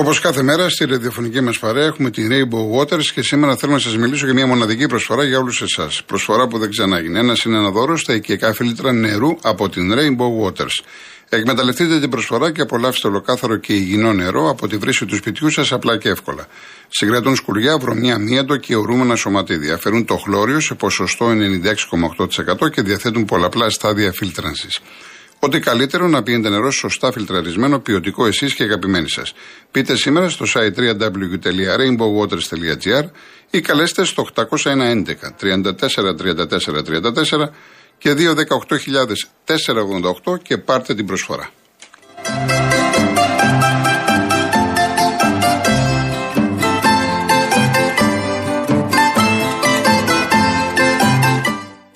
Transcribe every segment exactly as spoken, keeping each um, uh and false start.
Όπως κάθε μέρα στη ραδιοφωνική μας παρέα έχουμε τη Rainbow Waters και σήμερα θέλω να σας μιλήσω για μια μοναδική προσφορά για όλους εσάς. Προσφορά που δεν ξανά γίνει. Ένας είναι ένα δώρο στα οικιακά φίλτρα νερού από την Rainbow Waters. Εκμεταλλευτείτε την προσφορά και απολαύστε ολοκάθαρο και υγιεινό νερό από τη βρύση του σπιτιού σας απλά και εύκολα. Συγκρατούν σκουριά, βρωμιά, μίαντο και ορούμενα σωματίδια. Αφαιρούν το χλώριο σε ποσοστό ενενήντα έξι κόμμα οκτώ τοις εκατό και διαθέτουν πολλαπλά στάδια φίλτρανσης. Ό,τι καλύτερο να πίνετε νερό σωστά φιλτραρισμένο, ποιοτικό εσείς και αγαπημένοι σας. Πείτε σήμερα στο site double-u double-u double-u τελεία rainbow waters τελεία τζι άρ ή καλέστε στο οκτώ ένα ένα, τρία τέσσερα τρία τέσσερα τρία τέσσερα και δύο ένα οκτώ τέσσερα οκτώ οκτώ και πάρτε την προσφορά.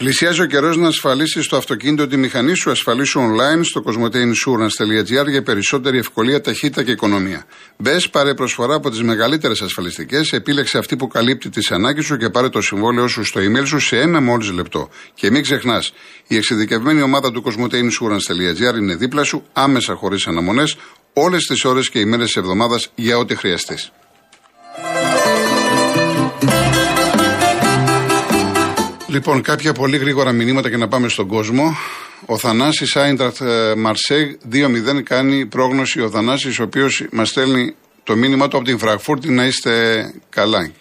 Πλησιάζει ο καιρός να ασφαλίσεις το αυτοκίνητο τη μηχανή σου. Ασφαλίσου online στο cosmoteinsurance.gr για περισσότερη ευκολία, ταχύτητα και οικονομία. Μπες, πάρε προσφορά από τις μεγαλύτερες ασφαλιστικές, επίλεξε αυτή που καλύπτει τις ανάγκες σου και πάρε το συμβόλαιό σου στο email σου σε ένα μόλις λεπτό. Και μην ξεχνάς, η εξειδικευμένη ομάδα του cosmoteinsurance.gr είναι δίπλα σου, άμεσα χωρίς αναμονές, όλες τις ώρες και ημέρες της εβδομάδας για ό,τι χρειαστείς. Λοιπόν, κάποια πολύ γρήγορα μηνύματα και να πάμε στον κόσμο. Ο Θανάσης Άιντραχτ Μαρσέγ δύο μηδέν κάνει πρόγνωση. Ο Θανάσης, ο οποίος μας στέλνει το μήνυμα του από την Φραγκφούρτη, να είστε καλά.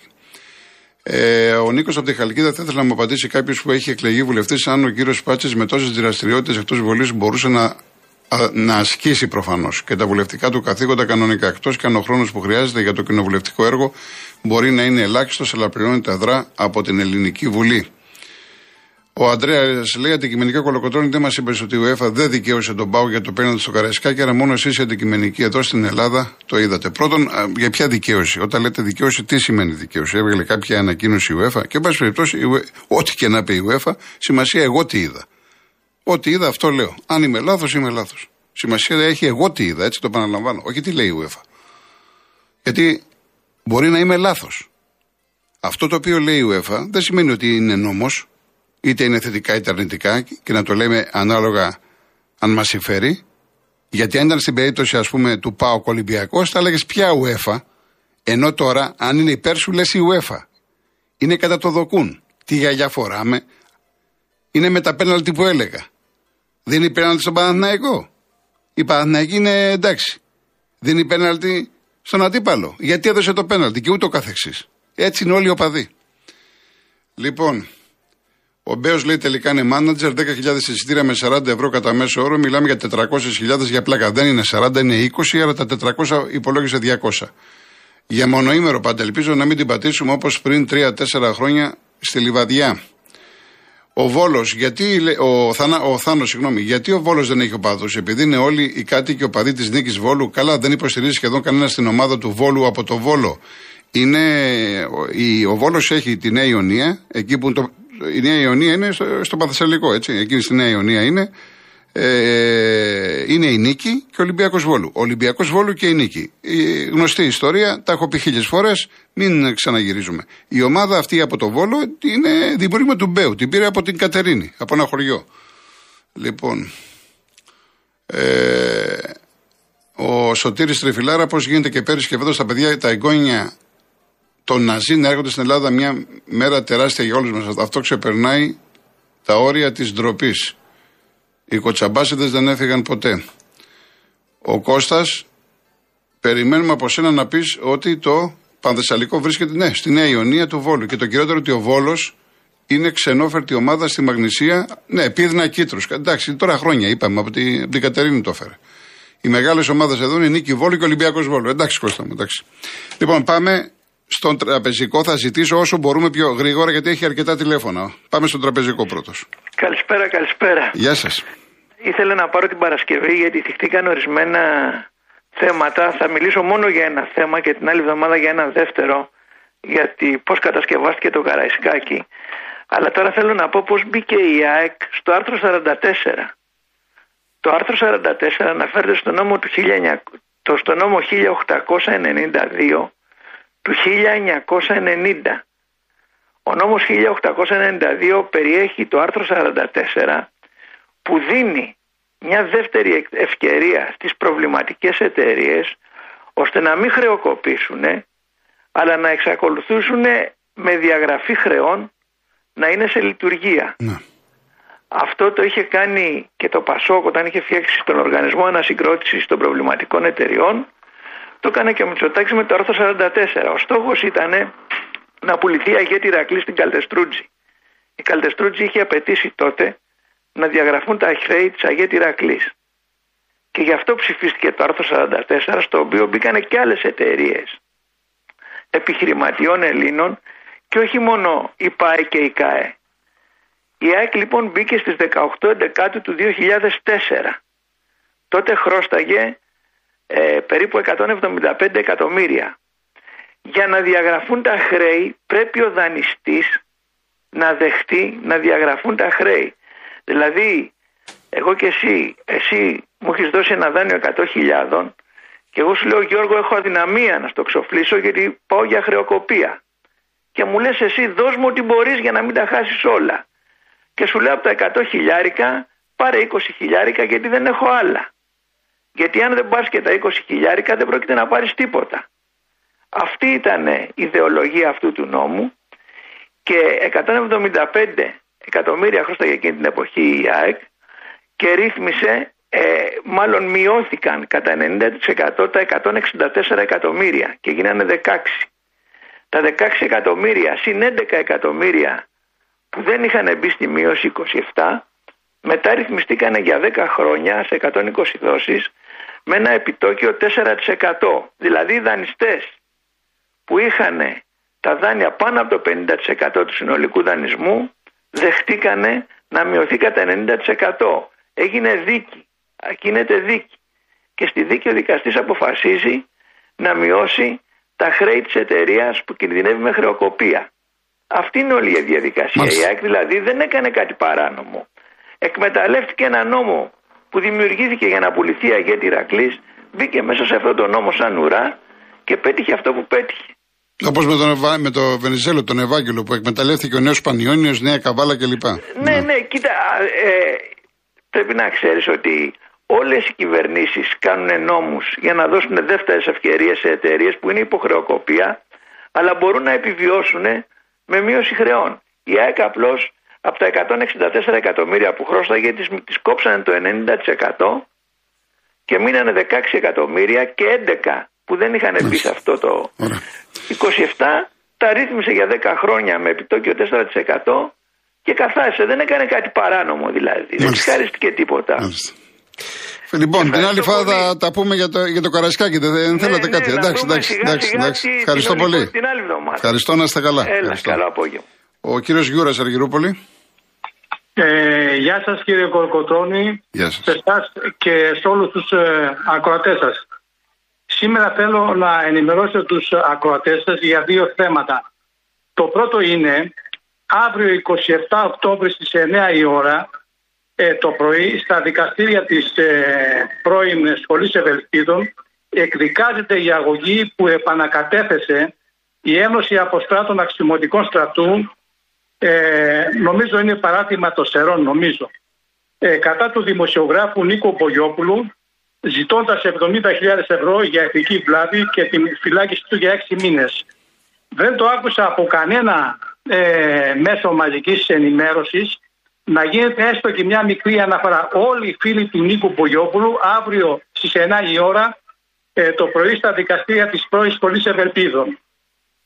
Ε, ο Νίκος από τη Χαλκίδα θα ήθελε να μου απαντήσει κάποιος που έχει εκλεγεί βουλευτής αν ο κύριος Πάτσης με τόσες δραστηριότητες εκτός βολής μπορούσε να, α, να ασκήσει προφανώς και τα βουλευτικά του καθήκοντα κανονικά. Εκτός και αν ο χρόνος που χρειάζεται για το κοινοβουλευτικό έργο μπορεί να είναι ελάχιστος, αλλά πληρώνει τα δρά από την Ελληνική Βουλή. Ο Αντρέας λέει: αντικειμενικά Κολοκοτρώνη, δεν μας είπες ότι η UEFA δεν δικαίωσε τον ΠΑΟ για το πέναντι στο Καραϊσκάκη, αλλά μόνο εσείς οι αντικειμενικοί εδώ στην Ελλάδα το είδατε. Πρώτον, για ποια δικαίωση? Όταν λέτε δικαίωση, τι σημαίνει δικαίωση? Έβγαλε κάποια ανακοίνωση η UEFA? Και εν πάση περιπτώσει, ό,τι και να πει η UEFA, σημασία εγώ τι είδα. Ό,τι είδα, αυτό λέω. Αν είμαι λάθος, είμαι λάθος. Σημασία έχει εγώ τι είδα, έτσι το επαναλαμβάνω. Όχι τι λέει η UEFA. Γιατί μπορεί να είμαι λάθος. Αυτό το οποίο λέει η UEFA δεν σημαίνει ότι είναι νόμος. Είτε είναι θετικά είτε αρνητικά, και να το λέμε ανάλογα αν μας συμφέρει. Γιατί αν ήταν στην περίπτωση, ας πούμε, του ΠΑΟΚ Ολυμπιακός, θα έλεγες ποια UEFA, ενώ τώρα αν είναι υπέρ σου λες η UEFA. Είναι κατά το δοκούν. Τι γιαγιά φοράμε? Είναι με τα πέναλτι που έλεγα. Δίνει πέναλτι στον Παναθηναϊκό. Η Παναθηναϊκή είναι εντάξει. Δίνει πέναλτι στον αντίπαλο. Γιατί έδωσε το πέναλτι και ούτω καθεξής. Έτσι είναι όλοι οι οπαδοί. Λοιπόν. Ο Μπέος λέει τελικά είναι μάνατζερ, δέκα χιλιάδες εισιτήρια με σαράντα ευρώ κατά μέσο όρο, μιλάμε για τετρακόσιες χιλιάδες για πλάκα. Δεν είναι σαράντα, είναι είκοσι, άρα τα τετρακόσια υπολόγισε διακόσια. Για μονοήμερο πάντα, ελπίζω να μην την πατήσουμε όπως πριν τρία τέσσερα χρόνια στη Λιβαδιά. Ο Βόλος, γιατί, ο, Θάνα, ο Θάνος, συγγνώμη, γιατί ο Βόλος δεν έχει οπαδούς? Επειδή είναι όλοι οι κάτοικοι οπαδοί της Νίκης Βόλου, καλά δεν υποστηρίζει σχεδόν κανένα στην ομάδα του Βόλου από το Βόλο. Είναι, ο, ο Βόλος έχει τη Νέα Ιωνία, εκεί που το. Η Νέα Ιωνία είναι στο, στο Πανθεσσαλικό, έτσι. Εκείνη στη Νέα Ιωνία είναι. Ε, είναι η Νίκη και ο Ολυμπιακός Βόλου. Ο Ολυμπιακός Βόλου και η Νίκη. Η γνωστή ιστορία, τα έχω πει χίλιες φορές, μην ξαναγυρίζουμε. Η ομάδα αυτή από το Βόλο είναι δημιουργήμα του Μπέου. Την πήρε από την Κατερίνη, από ένα χωριό. Λοιπόν. Ε, ο Σωτήρης Τρεφιλάρα, πώς γίνεται και πέρυσι και φέτος τα παιδιά, τα εγγόνια. Το Ναζί να έρχονται στην Ελλάδα μια μέρα τεράστια για όλους μας. Αυτό ξεπερνάει τα όρια της ντροπής. Οι κοτσαμπάσιδες δεν έφυγαν ποτέ. Ο Κώστας, περιμένουμε από σένα να πεις ότι το Πανθεσσαλικό βρίσκεται, ναι, στη Νέα Ιωνία του Βόλου. Και το κυριότερο ότι ο Βόλος είναι ξενόφερτη ομάδα στη Μαγνησία. Ναι, Πίδνα, Κίτρος. Εντάξει, τώρα χρόνια είπαμε, από την, από την Κατερίνη το έφερε. Οι μεγάλες ομάδες εδώ είναι η Νίκη Βόλου και ο Ολυμπιακός Βόλου. Εντάξει, Κώστα μου, εντάξει. Λοιπόν, πάμε. Στον τραπεζικό θα ζητήσω όσο μπορούμε πιο γρήγορα, γιατί έχει αρκετά τηλέφωνα. Πάμε στον τραπεζικό πρώτος. Καλησπέρα, καλησπέρα. Γεια σας. Ήθελα να πάρω την Παρασκευή γιατί θυχτήκαν ορισμένα θέματα. Θα μιλήσω μόνο για ένα θέμα και την άλλη εβδομάδα για ένα δεύτερο. Γιατί πώς κατασκευάστηκε το Καραϊσκάκι. Αλλά τώρα θέλω να πω πώς μπήκε η ΑΕΚ στο άρθρο σαράντα τέσσερα. Το άρθρο σαράντα τέσσερα αναφέρεται στο νόμο, του χίλια εννιακόσια, στο νόμο χίλια οκτακόσια ενενήντα δύο του χίλια εννιακόσια ενενήντα. Ο νόμος χίλια οκτακόσια ενενήντα δύο περιέχει το άρθρο σαράντα τέσσερα που δίνει μια δεύτερη ευκαιρία στις προβληματικές εταιρείες ώστε να μην χρεοκοπήσουν, αλλά να εξακολουθούσουν με διαγραφή χρεών να είναι σε λειτουργία. Ναι. Αυτό το είχε κάνει και το ΠΑΣΟΚ όταν είχε φτιάξει στον οργανισμό ανασυγκρότησης των προβληματικών εταιριών. Το έκανε και ο Μητσοτάκης με το άρθρο σαράντα τέσσερα. Ο στόχος ήταν να πουληθεί η ΑΓΕΤ Ηρακλής στην Καλεστρούτζι. Η Καλεστρούτζι είχε απαιτήσει τότε να διαγραφούν τα χρέη της ΑΓΕΤ Ηρακλής. Και γι' αυτό ψηφίστηκε το άρθρο σαράντα τέσσερα, στο οποίο μπήκαν και άλλες εταιρείες επιχειρηματιών Ελλήνων και όχι μόνο η ΠΑΕ και η ΚΑΕ. Η ΑΕΚ λοιπόν μπήκε στις δεκαοκτώ Νοεμβρίου του δύο χιλιάδες τέσσερα. Τότε χρόσταγε ε, περίπου εκατόν εβδομήντα πέντε εκατομμύρια. Για να διαγραφούν τα χρέη πρέπει ο δανειστής να δεχτεί να διαγραφούν τα χρέη. Δηλαδή εγώ και εσύ, εσύ μου έχεις δώσει ένα δάνειο εκατό χιλιάδες και εγώ σου λέω Γιώργο έχω αδυναμία να στο ξοφλήσω γιατί πάω για χρεοκοπία. Και μου λες εσύ δώσ' μου ό,τι μπορείς για να μην τα χάσεις όλα. Και σου λέω από τα εκατό χιλιάρικα πάρε είκοσι χιλιάρικα γιατί δεν έχω άλλα. Γιατί αν δεν πας και τα είκοσι χιλιάρικα δεν πρόκειται να πάρεις τίποτα. Αυτή ήταν η ιδεολογία αυτού του νόμου και εκατόν εβδομήντα πέντε εκατομμύρια χρωστάγε εκείνη την εποχή η ΑΕΚ και ρύθμισε, ε, μάλλον μειώθηκαν κατά ενενήντα τοις εκατό τα εκατόν εξήντα τέσσερα εκατομμύρια και γίνανε δεκαέξι. Τα δεκαέξι εκατομμύρια συν έντεκα εκατομμύρια που δεν είχαν μπει στη μείωση είκοσι επτά, μετά ρυθμιστήκανε για δέκα χρόνια σε εκατόν είκοσι δόσεις με ένα επιτόκιο τέσσερα τοις εκατό. Δηλαδή οι δανειστές που είχαν τα δάνεια πάνω από το πενήντα τοις εκατό του συνολικού δανεισμού δεχτήκανε να μειωθεί κατά ενενήντα τοις εκατό. Έγινε δίκη, γίνεται δίκη και στη δίκη ο δικαστής αποφασίζει να μειώσει τα χρέη της εταιρείας που κινδυνεύει με χρεοκοπία. Αυτή είναι όλη η διαδικασία. Μάλιστα. Η ΑΕΚ δηλαδή δεν έκανε κάτι παράνομο. Εκμεταλλεύτηκε ένα νόμο που δημιουργήθηκε για να πουληθεί η ΑΓΕΤ Ηρακλής, μπήκε μέσα σε αυτό το νόμο σαν ουρά και πέτυχε αυτό που πέτυχε. Όπως με τον, με τον Βενιζέλο, τον Ευάγγελο που εκμεταλλεύτηκε ο Νέος Πανιώνιος, Νέα Καβάλα κλπ. Ναι, ναι, ναι, κοίτα, ε, πρέπει να ξέρεις ότι όλες οι κυβερνήσεις κάνουν νόμους για να δώσουν δεύτερες ευκαιρίες σε εταιρείες που είναι υποχρεοκοπία, αλλά μπορούν να επιβιώσουν με μείωση χρεών. Η ΑΕΚ απλώς από τα εκατόν εξήντα τέσσερα εκατομμύρια που χρώσταγε τις, τις κόψανε το ενενήντα τοις εκατό και μείνανε δεκαέξι εκατομμύρια και έντεκα που δεν είχαν μπει σε αυτό το είκοσι επτά. Τα ρύθμισε για δέκα χρόνια με επιτόκιο τέσσερα τοις εκατό και καθάρισε. Δεν έκανε κάτι παράνομο δηλαδή. Δεν ξεχάριστηκε τίποτα. Μάλιστα. Λοιπόν, ευχαριστώ την άλλη φορά θα τα πούμε για το, για το Καραϊσκάκη. Δεν ναι, θέλατε ναι, κάτι. Ναι, εντάξει, εντάξει, σιγά, εντάξει, σιγά, εντάξει. Σιγά, ευχαριστώ πολύ. Την άλλη εβδομάδα. Ευχαριστώ, να είστε καλά. Έλα, καλό απόγευμα. Ο κύριος Γιούρας, Αργυρούπολη. Ε, γεια σας κύριε Κολοκοτρώνη. Γεια σας. Σε εσάς και σε όλους τους ε, ακροατές σας. Σήμερα θέλω να ενημερώσω τους ακροατές σας για δύο θέματα. Το πρώτο είναι αύριο εικοστή εβδόμη Οκτώβρη στις εννέα η ώρα ε, το πρωί στα δικαστήρια της ε, πρώην Σχολής Ευελπίδων εκδικάζεται η αγωγή που επανακατέθεσε η Ένωση Αποστράτων Αξιωματικών Στρατού, ε, νομίζω είναι παράδειγμα των Σερών, νομίζω, ε, κατά του δημοσιογράφου Νίκο Μπολιόπουλου, ζητώντας εβδομήντα χιλιάδες ευρώ για ηθική βλάβη και τη φυλάκιση του για έξι μήνες. Δεν το άκουσα από κανένα ε, μέσο μαζικής ενημέρωσης να γίνεται έστω και μια μικρή αναφορά. Όλοι οι φίλοι του Νίκου Μπολιόπουλου αύριο στις εννέα η ώρα ε, το πρωί στα δικαστήρια της πρώην Σχολής Ευελπίδων.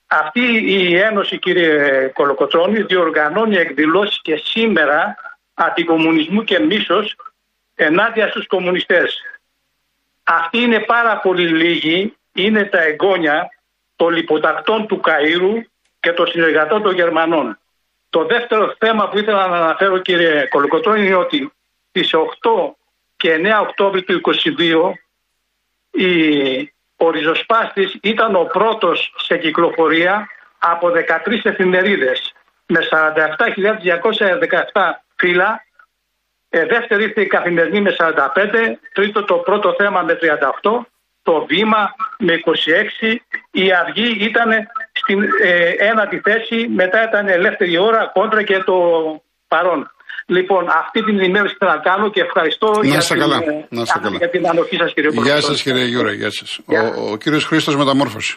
Αυτή η Ένωση, κύριε Κολοκοτρώνη, διοργανώνει εκδηλώσεις και σήμερα αντικομμουνισμού και μίσος ενάντια στους κομμουνιστές. Αυτοί είναι πάρα πολύ λίγοι, είναι τα εγγόνια των λιποτακτών του Καΐρου και των συνεργατών των Γερμανών. Το δεύτερο θέμα που ήθελα να αναφέρω, κύριε Κολοκοτρώνη, είναι ότι στις οκτώ και εννέα Οκτώβρη του είκοσι δύο η... ο Ριζοσπάστης ήταν ο πρώτος σε κυκλοφορία από δεκατρείς εφημερίδες με σαράντα επτά χιλιάδες διακόσια δεκαεπτά φύλλα. Ε, δεύτερη ήρθε η Καθημερινή με σαράντα πέντε, τρίτο το Πρώτο Θέμα με τριάντα οκτώ, το Βήμα με είκοσι έξι, η Αυγή ήταν στην ε, ένατη θέση, μετά ήταν Ελεύθερη Ώρα, Κόντρα και το Παρόν. Λοιπόν, αυτή την ενημέρωση θα κάνω και ευχαριστώ για την, καλά. Την, για την ανοχή σας, κύριε Πρόεδρε. Γεια σας, κύριε Γιώργο. Γεια σας. Yeah. Ο, ο κύριος Χρήστος Μεταμόρφωση.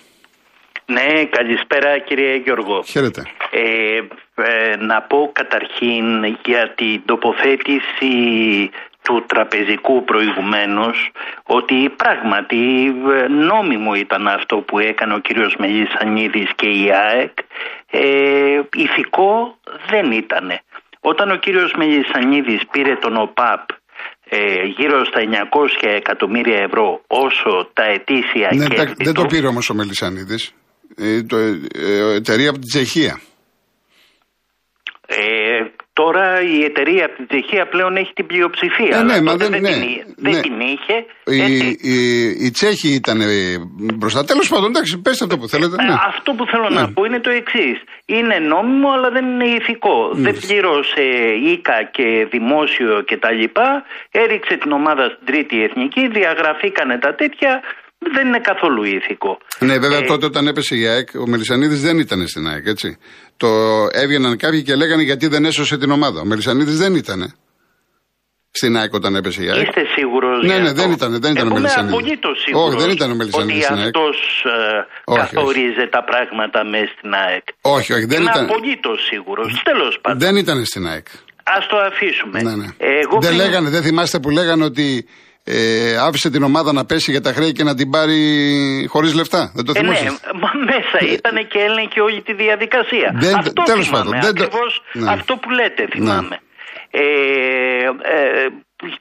Ναι, καλησπέρα κύριε Γιώργο. Χαίρετε. Ε, ε, να πω καταρχήν για την τοποθέτηση του τραπεζικού προηγουμένως ότι πράγματι νόμιμο ήταν αυτό που έκανε ο κύριος Μελισσανίδης και η ΑΕΚ. Ε, ηθικό δεν ήτανε. Όταν ο κύριος Μελισσανίδης πήρε τον ΟΠΑΠ ε, γύρω στα εννιακόσια εκατομμύρια ευρώ όσο τα ετήσια ναι, κέρδη του... Δεν το πήρε όμως ο Μελισσανίδης. Ε, το, ε, ε, εταιρεία από την Τσεχία. Ε, τώρα η εταιρεία από την Τσεχία πλέον έχει την πλειοψηφία. Ε, ναι, μα δεν, δεν, ναι, την, δεν ναι. την είχε. Οι, οι, οι Τσέχοι ήταν μπροστά. Τέλος πάντων, εντάξει, πέστε αυτό που θέλετε. Ναι. Αυτό που θέλω ναι. να πω είναι το εξής. Είναι νόμιμο, αλλά δεν είναι ηθικό. Ναι. Δεν πλήρωσε ΙΚΑ και δημόσιο κτλ. Έριξε την ομάδα στην τρίτη εθνική, διαγραφήκανε τα τέτοια. Δεν είναι καθόλου ηθικό. Ναι, βέβαια ε... τότε όταν έπεσε η ΑΕΚ, ο Μελισσανίδης δεν ήταν στην ΑΕΚ, έτσι. Το έβγαιναν κάποιοι και λέγανε γιατί δεν έσωσε την ομάδα. Ο Μελισσανίδης δεν ήτανε στην ΑΕΚ όταν έπεσε η ΑΕΚ. Είστε σίγουρος? Ναι, ναι, δεν ήτανε, δεν ήτανε ο Μελισσανίδης. Είμαι απολύτως σίγουρος. Όχι, δεν ήταν ο Μελισσανίδης στην ΑΕΚ. Ότι αυτός ε, καθορίζε τα πράγματα μες στην ΑΕΚ. Όχι, όχι, δεν ήταν. Είμαι απολύτως σίγουρος. Τέλος πάντων. Δεν ήτανε στην ΑΕΚ. Ας το αφήσουμε. Ναι, ναι. Εγώ δεν πριν... λέγανε, δεν θυμάστε που λέγανε ότι. Ε, άφησε την ομάδα να πέσει για τα χρέη και να την πάρει χωρίς λεφτά. Δεν το ε, θυμόσαστε. Ναι, μα μέσα ήτανε και έλεγε όλη τη διαδικασία. Δεν, αυτό τέλος θυμάμαι, πάντων, ακριβώς δεν το... αυτό που λέτε θυμάμαι. Ναι. Ε, ε,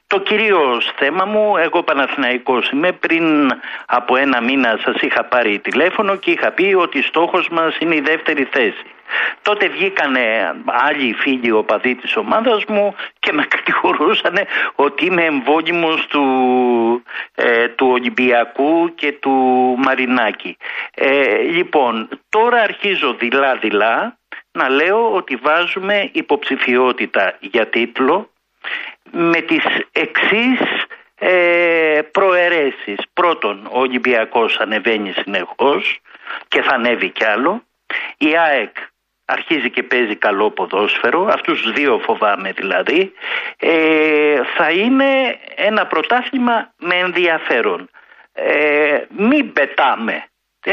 το κυρίως θέμα μου, εγώ Παναθηναϊκός είμαι, πριν από ένα μήνα σας είχα πάρει τηλέφωνο και είχα πει ότι στόχος μας είναι η δεύτερη θέση. Τότε βγήκανε άλλοι φίλοι οπαδοί της ομάδας μου και με κατηγορούσανε ότι είμαι εμβόλυμος του, ε, του Ολυμπιακού και του Μαρινάκη. Ε, λοιπόν, τώρα αρχίζω δειλά-δειλά να λέω ότι βάζουμε υποψηφιότητα για τίτλο με τις εξής ε, προαιρέσεις. Πρώτον, ο Ολυμπιακός ανεβαίνει συνεχώς και θα ανέβει κι άλλο. Η ΑΕΚ αρχίζει και παίζει καλό ποδόσφαιρο, αυτούς τους δύο φοβάμαι δηλαδή, ε, θα είναι ένα πρωτάθλημα με ενδιαφέρον. Ε, μην πετάμε,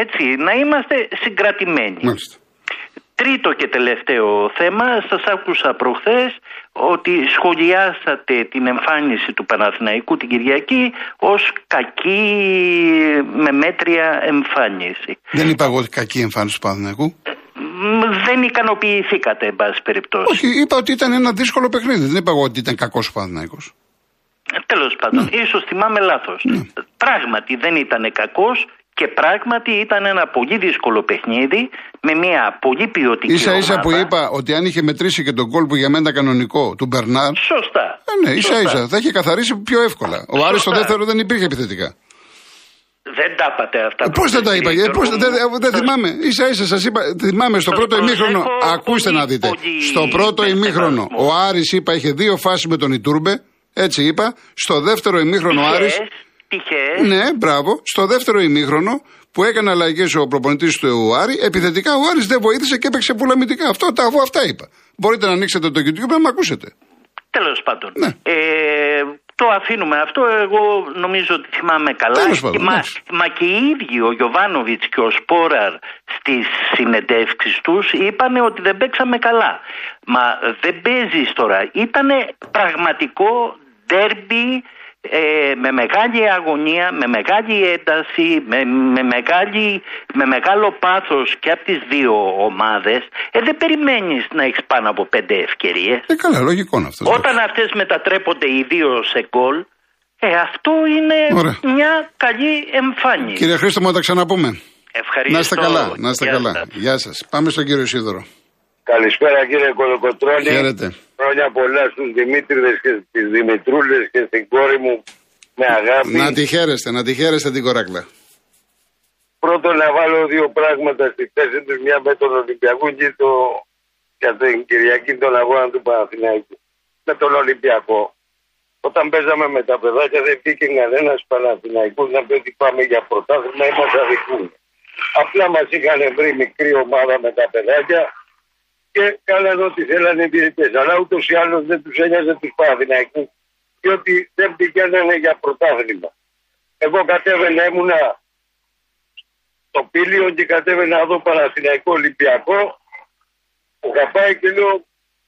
έτσι, να είμαστε συγκρατημένοι. Μάλιστα. Τρίτο και τελευταίο θέμα, σας άκουσα προχθές ότι σχολιάσατε την εμφάνιση του Παναθηναϊκού την Κυριακή ως κακή με μέτρια εμφάνιση. Δεν είπα εγώ κακή εμφάνιση του Παναθηναϊκού. Δεν ικανοποιηθήκατε, εν πάση περιπτώσει. Όχι, είπα ότι ήταν ένα δύσκολο παιχνίδι. Δεν είπα εγώ ότι ήταν κακός ο Παναθηναϊκός. Τέλος πάντων, ναι. ίσως θυμάμαι λάθος. Ναι. Πράγματι δεν ήταν κακός και πράγματι ήταν ένα πολύ δύσκολο παιχνίδι με μια πολύ ποιοτική ίσα, ομάδα. Ίσα-ίσα που είπα ότι αν είχε μετρήσει και τον γκολ που για μένα ήταν κανονικό του Bernard. Σωστά. Ε, ναι, ίσα-ίσα θα είχε καθαρίσει πιο εύκολα. Ο Σωστά. Άρης στο δεύτερο δεν υπήρχε επιθετικά. Δεν τα είπατε αυτά. Πώς δεν τα είπα, δεν θυμάμαι. Ίσα-ίσα σας είπα, θυμάμαι στο πρώτο ημίχρονο. Ακούστε να δείτε. Στο πρώτο ημίχρονο ο Άρης είπα είχε δύο φάσεις με τον Ιτούρμπε. Έτσι είπα. Στο δεύτερο ημίχρονο ο Άρης. Τυχαίες. Ναι, μπράβο. Στο δεύτερο ημίχρονο που έκανε αλλαγές ο προπονητής του Άρη, επιθετικά ο Άρης δεν βοήθησε και έπαιξε πουλαμητικά. Αυτό τα αφού αυτά είπα. Μπορείτε να ανοίξετε το YouTube να με ακούσετε. Τέλος πάντων. Ναι. Ε, το αφήνουμε αυτό. Εγώ νομίζω ότι θυμάμαι καλά. Τέλος πάντων, μα, μα και οι ίδιοι ο Γιωβάνοβιτς και ο Σπόραρ στις συνεντεύξεις τους είπανε ότι δεν παίξαμε καλά. Μα δεν παίζει τώρα. Ήτανε πραγματικό ντέρμπι. Ε, με μεγάλη αγωνία, με μεγάλη ένταση, με, με, μεγάλη, με μεγάλο πάθος και από τις δύο ομάδες, ε, δεν περιμένεις να έχεις πάνω από πέντε ευκαιρίες. Ε, καλά, λογικό είναι αυτό. Όταν αυτές μετατρέπονται οι δύο σε γκολ, ε, αυτό είναι Ωραία. Μια καλή εμφάνιση. Κύριε Χρήστο, μου θα τα ξαναπούμε. Ευχαριστώ. Να είστε καλά, να είστε καλά. Σας. Γεια σας. Πάμε στον κύριο Σίδωρο. Καλησπέρα κύριε Κολοκοτρώνη. Χαίρετε. Χρόνια πολλά στους Δημήτριδες και στις Δημητρούλες και στην κόρη μου με αγάπη. Να τη χαίρεστε, να τη χαίρεστε την κοράκλα. Πρώτο να βάλω δύο πράγματα στη θέση τους, μια με τον Ολυμπιακό και το... για την Κυριακή τον αγώνα του Παναθηναϊκού. Με τον Ολυμπιακό. Όταν παίζαμε με τα παιδάκια δεν πήγε κανένας Παναθηναϊκός να πει ότι πάμε για πρωτάθλημα ή μας αδικούν. Απλά μας είχαν βρει μικρή ομάδα με τα παιδάκια. και καλά εδώ τι θέλανε οι διαιτητές. Αλλά ούτως ή άλλως δεν τους ένοιαζε τους Παναθηναϊκούς, διότι δεν πηγαίνανε για πρωτάθλημα. Εγώ κατέβαινα, ήμουνα στο Πήλιο και κατέβαινα εδώ Παναθηναϊκό Ολυμπιακό. Που είχα πάει και λέω: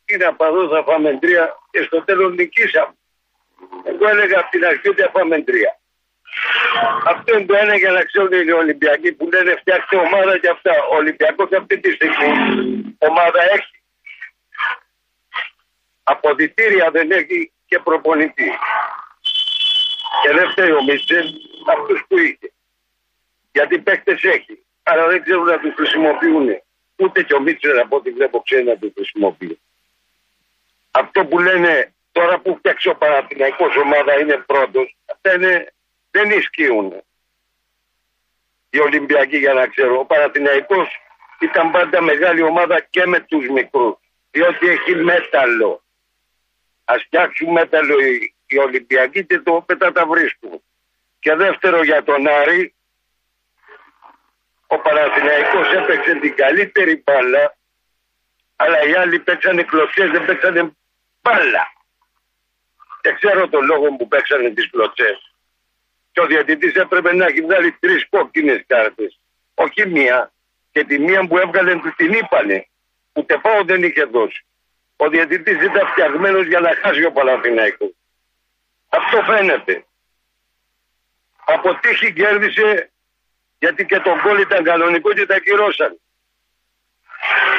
τι να παδώ, θα φάμε τρία. Και στο τέλος νικήσαμε. Εγώ έλεγα από την αρχή ότι θα φάμε τρία. Αυτό είναι το ένα για να ξέρουν οι Ολυμπιακοί που λένε φτιάξτε ομάδα και αυτά. Ο Ολυμπιακός αυτή τη στιγμή ομάδα έχει. Αποδυτήρια δεν έχει και προπονητή. Και δεν φταίει ο Μίτσελ αυτούς που είχε. Γιατί παίκτες έχει. Αλλά δεν ξέρουν να τους χρησιμοποιούν. Ούτε και ο Μίτσελ από ό,τι βλέπω ξέρει να τους χρησιμοποιεί. Αυτό που λένε τώρα που φτιάξει ο Παναθηναϊκός ομάδα είναι πρώτος. Αυτά είναι... δεν ισχύουν οι Ολυμπιακοί για να ξέρω. Ο Παναθηναϊκός ήταν πάντα μεγάλη ομάδα και με τους μικρούς. Διότι έχει μέταλλο. Ας φτιάξουν μέταλλο οι Ολυμπιακοί και το πέτα τα βρίσκουν. Και δεύτερο για τον Άρη. Ο Παναθηναϊκός έπαιξε την καλύτερη μπάλα. Αλλά οι άλλοι παίξανε κλωτσές, δεν παίξανε μπάλα. Και ξέρω τον λόγο που παίξανε τις κλωτσές. Και ο διαιτητής έπρεπε να έχει βγάλει τρεις κόκκινες κάρτες. Όχι μία. Και τη μία που έβγαλε του την είπανε. Ούτε πάω δεν είχε δώσει. Ο διαιτητής ήταν φτιαγμένος για να χάσει ο Παναθηναϊκός. Αυτό φαίνεται. Από τύχη κέρδισε γιατί και τον γκολ ήταν κανονικό και τα κυρώσαν.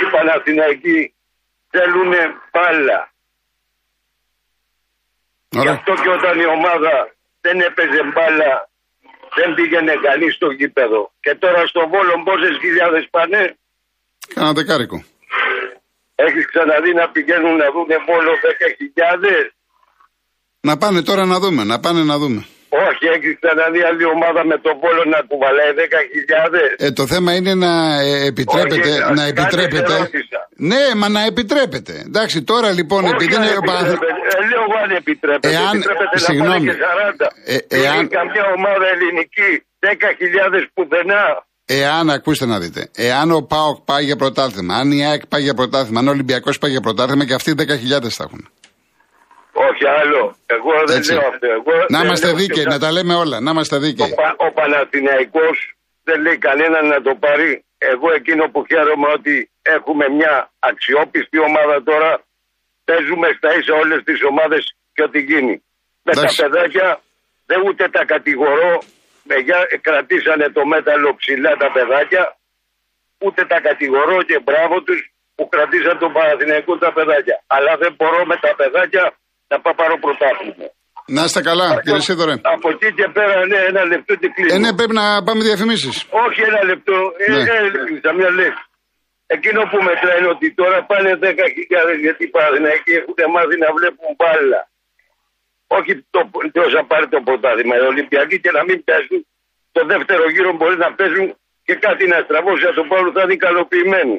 Οι Παναθηναϊκοί θέλουν μπάλα. Γι' αυτό και όταν η ομάδα... δεν έπαιζε μπάλα, δεν πήγαινε καλή στο γήπεδο. Και τώρα στο Βόλο πόσες χιλιάδες πάνε. Κάνα δεκάρικο. Έχεις ξαναδεί να πηγαίνουν να δουν Βόλο δέκα χιλιάδες. Να πάνε τώρα να δούμε, να πάνε να δούμε. Όχι, έχεις ξαναδεί άλλη ομάδα με τον Βόλο να κουβαλάει δέκα χιλιάδες. Ε, το θέμα είναι να επιτρέπεται. Όχι, να επιτρέπεται. Ναι, μα να επιτρέπεται. Εντάξει, τώρα λοιπόν όχι επειδή είναι ο λέω εγώ αν επιτρέπεται. Εάν... επιτρέπεται συγγνώμη. Να πάνε και σαράντα. Ε, εάν... είναι καμιά ομάδα ελληνική δέκα χιλιάδες πουθενά. Εάν, ακούστε να δείτε, εάν ο ΠΑΟΚ πάει για πρωτάθλημα, αν η ΑΕΚ πάει για πρωτάθλημα, αν ο Ολυμπιακός πάει για πρωτάθλημα και αυτοί δέκα χιλιάδες θα έχουν. Όχι άλλο. Εγώ δεν έτσι λέω αυτό. Εγώ να είμαστε δίκαιοι, να τα λέμε όλα. Να είμαστε δίκαιοι. Ο, Πα, ο Παναθηναϊκός δεν λέει κανέναν να το πάρει. Εγώ εκείνο που χαίρομαι ότι έχουμε μια αξιόπιστη ομάδα τώρα. Παίζουμε στα ίσα όλες τις ομάδες και ό,τι γίνει. Με τα παιδάκια δεν ούτε τα κατηγορώ. Για, κρατήσανε το μέταλλο ψηλά τα παιδάκια. Ούτε τα κατηγορώ και μπράβο τους που κρατήσαν τον Παναθηναϊκό τα παιδάκια. Αλλά δεν μπορώ με τα παιδάκια να πάω πάρω πρωτάθλημα. Να είστε καλά, από, κύριε Σίδωρε. Από εκεί και πέρα, ναι, ένα λεπτό και κλείνω. Ε, ναι, πρέπει να πάμε διαφημίσεις. Όχι ένα λεπτό, ναι. ε, ε, μια λέξη. Εκείνο που μετράει είναι ότι τώρα πάνε δέκα χιλιάδες γιατί οι Παναθηναϊκοί έχουν μάθει να βλέπουν μπάλα. Όχι το, το όσα πάρει το πρωτάθλημα. Οι Ολυμπιακοί και να μην παίζουν. Το δεύτερο γύρο μπορεί να παίζουν και κάτι να στραβώσει. Για τον Παύλο θα είναι ικανοποιημένοι.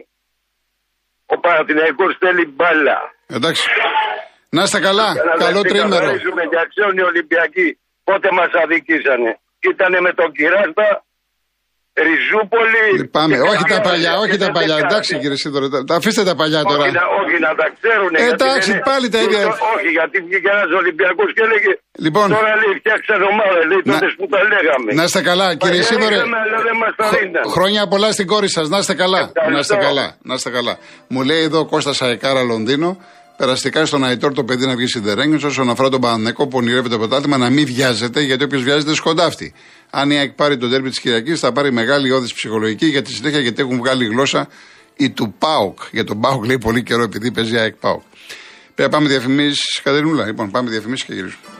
Ο Παναθηναϊκός θέλει μπάλα. Εντάξει. Να είστε καλά. Καλό τρίμερο. Να καθαρίσουμε και αξιών οι Ολυμπιακοί. Πότε μας αδικήσανε. Ήτανε με τον Κυράστα. Ριζούπολη. Λυπάμαι. Όχι τα παλιά, όχι τα παλιά. Εντάξει κύριε Σίδωρε, αφήστε τα παλιά τώρα. Όχι να, όχι, να τα ξέρουν. Εντάξει, είναι... πάλι τα ίδια. Όχι, γιατί βγήκε ένας Ολυμπιακός και έλεγε. Λοιπόν, τώρα λέει φτιάξαν ομάδα, λέει τότε να... που τα λέγαμε. Να είστε καλά, κύριε Σίδωρε. Χ... Χρόνια πολλά στην κόρη σας, να είστε καλά. Ευχαριστώ. Να είστε καλά, να είστε καλά. Μου λέει εδώ ο Κώστας Αεκάρα Λονδίνο. Περαστικά στον Αϊτόρ το παιδί να βγει σιδερένιος. Όσον αφορά τον Παναθηναϊκό που ονειρεύεται το πρωτάθλημα, να μην βιάζεται, γιατί όποιος βιάζεται σκοντάφτει. Αν η ΑΕΚ πάρει το ντέρμπι της Κυριακής, θα πάρει μεγάλη όθηση ψυχολογική για τη συνέχεια, γιατί έχουν βγάλει γλώσσα οι του ΠΑΟΚ. Για τον ΠΑΟΚ λέει πολύ καιρό, επειδή παίζει η ΑΕΚ ΠΑΟΚ. Πρέπει να πάμε διαφημίσεις, Κατερίνουλα. Λοιπόν, πάμε διαφημίσεις και γυρίζουμε.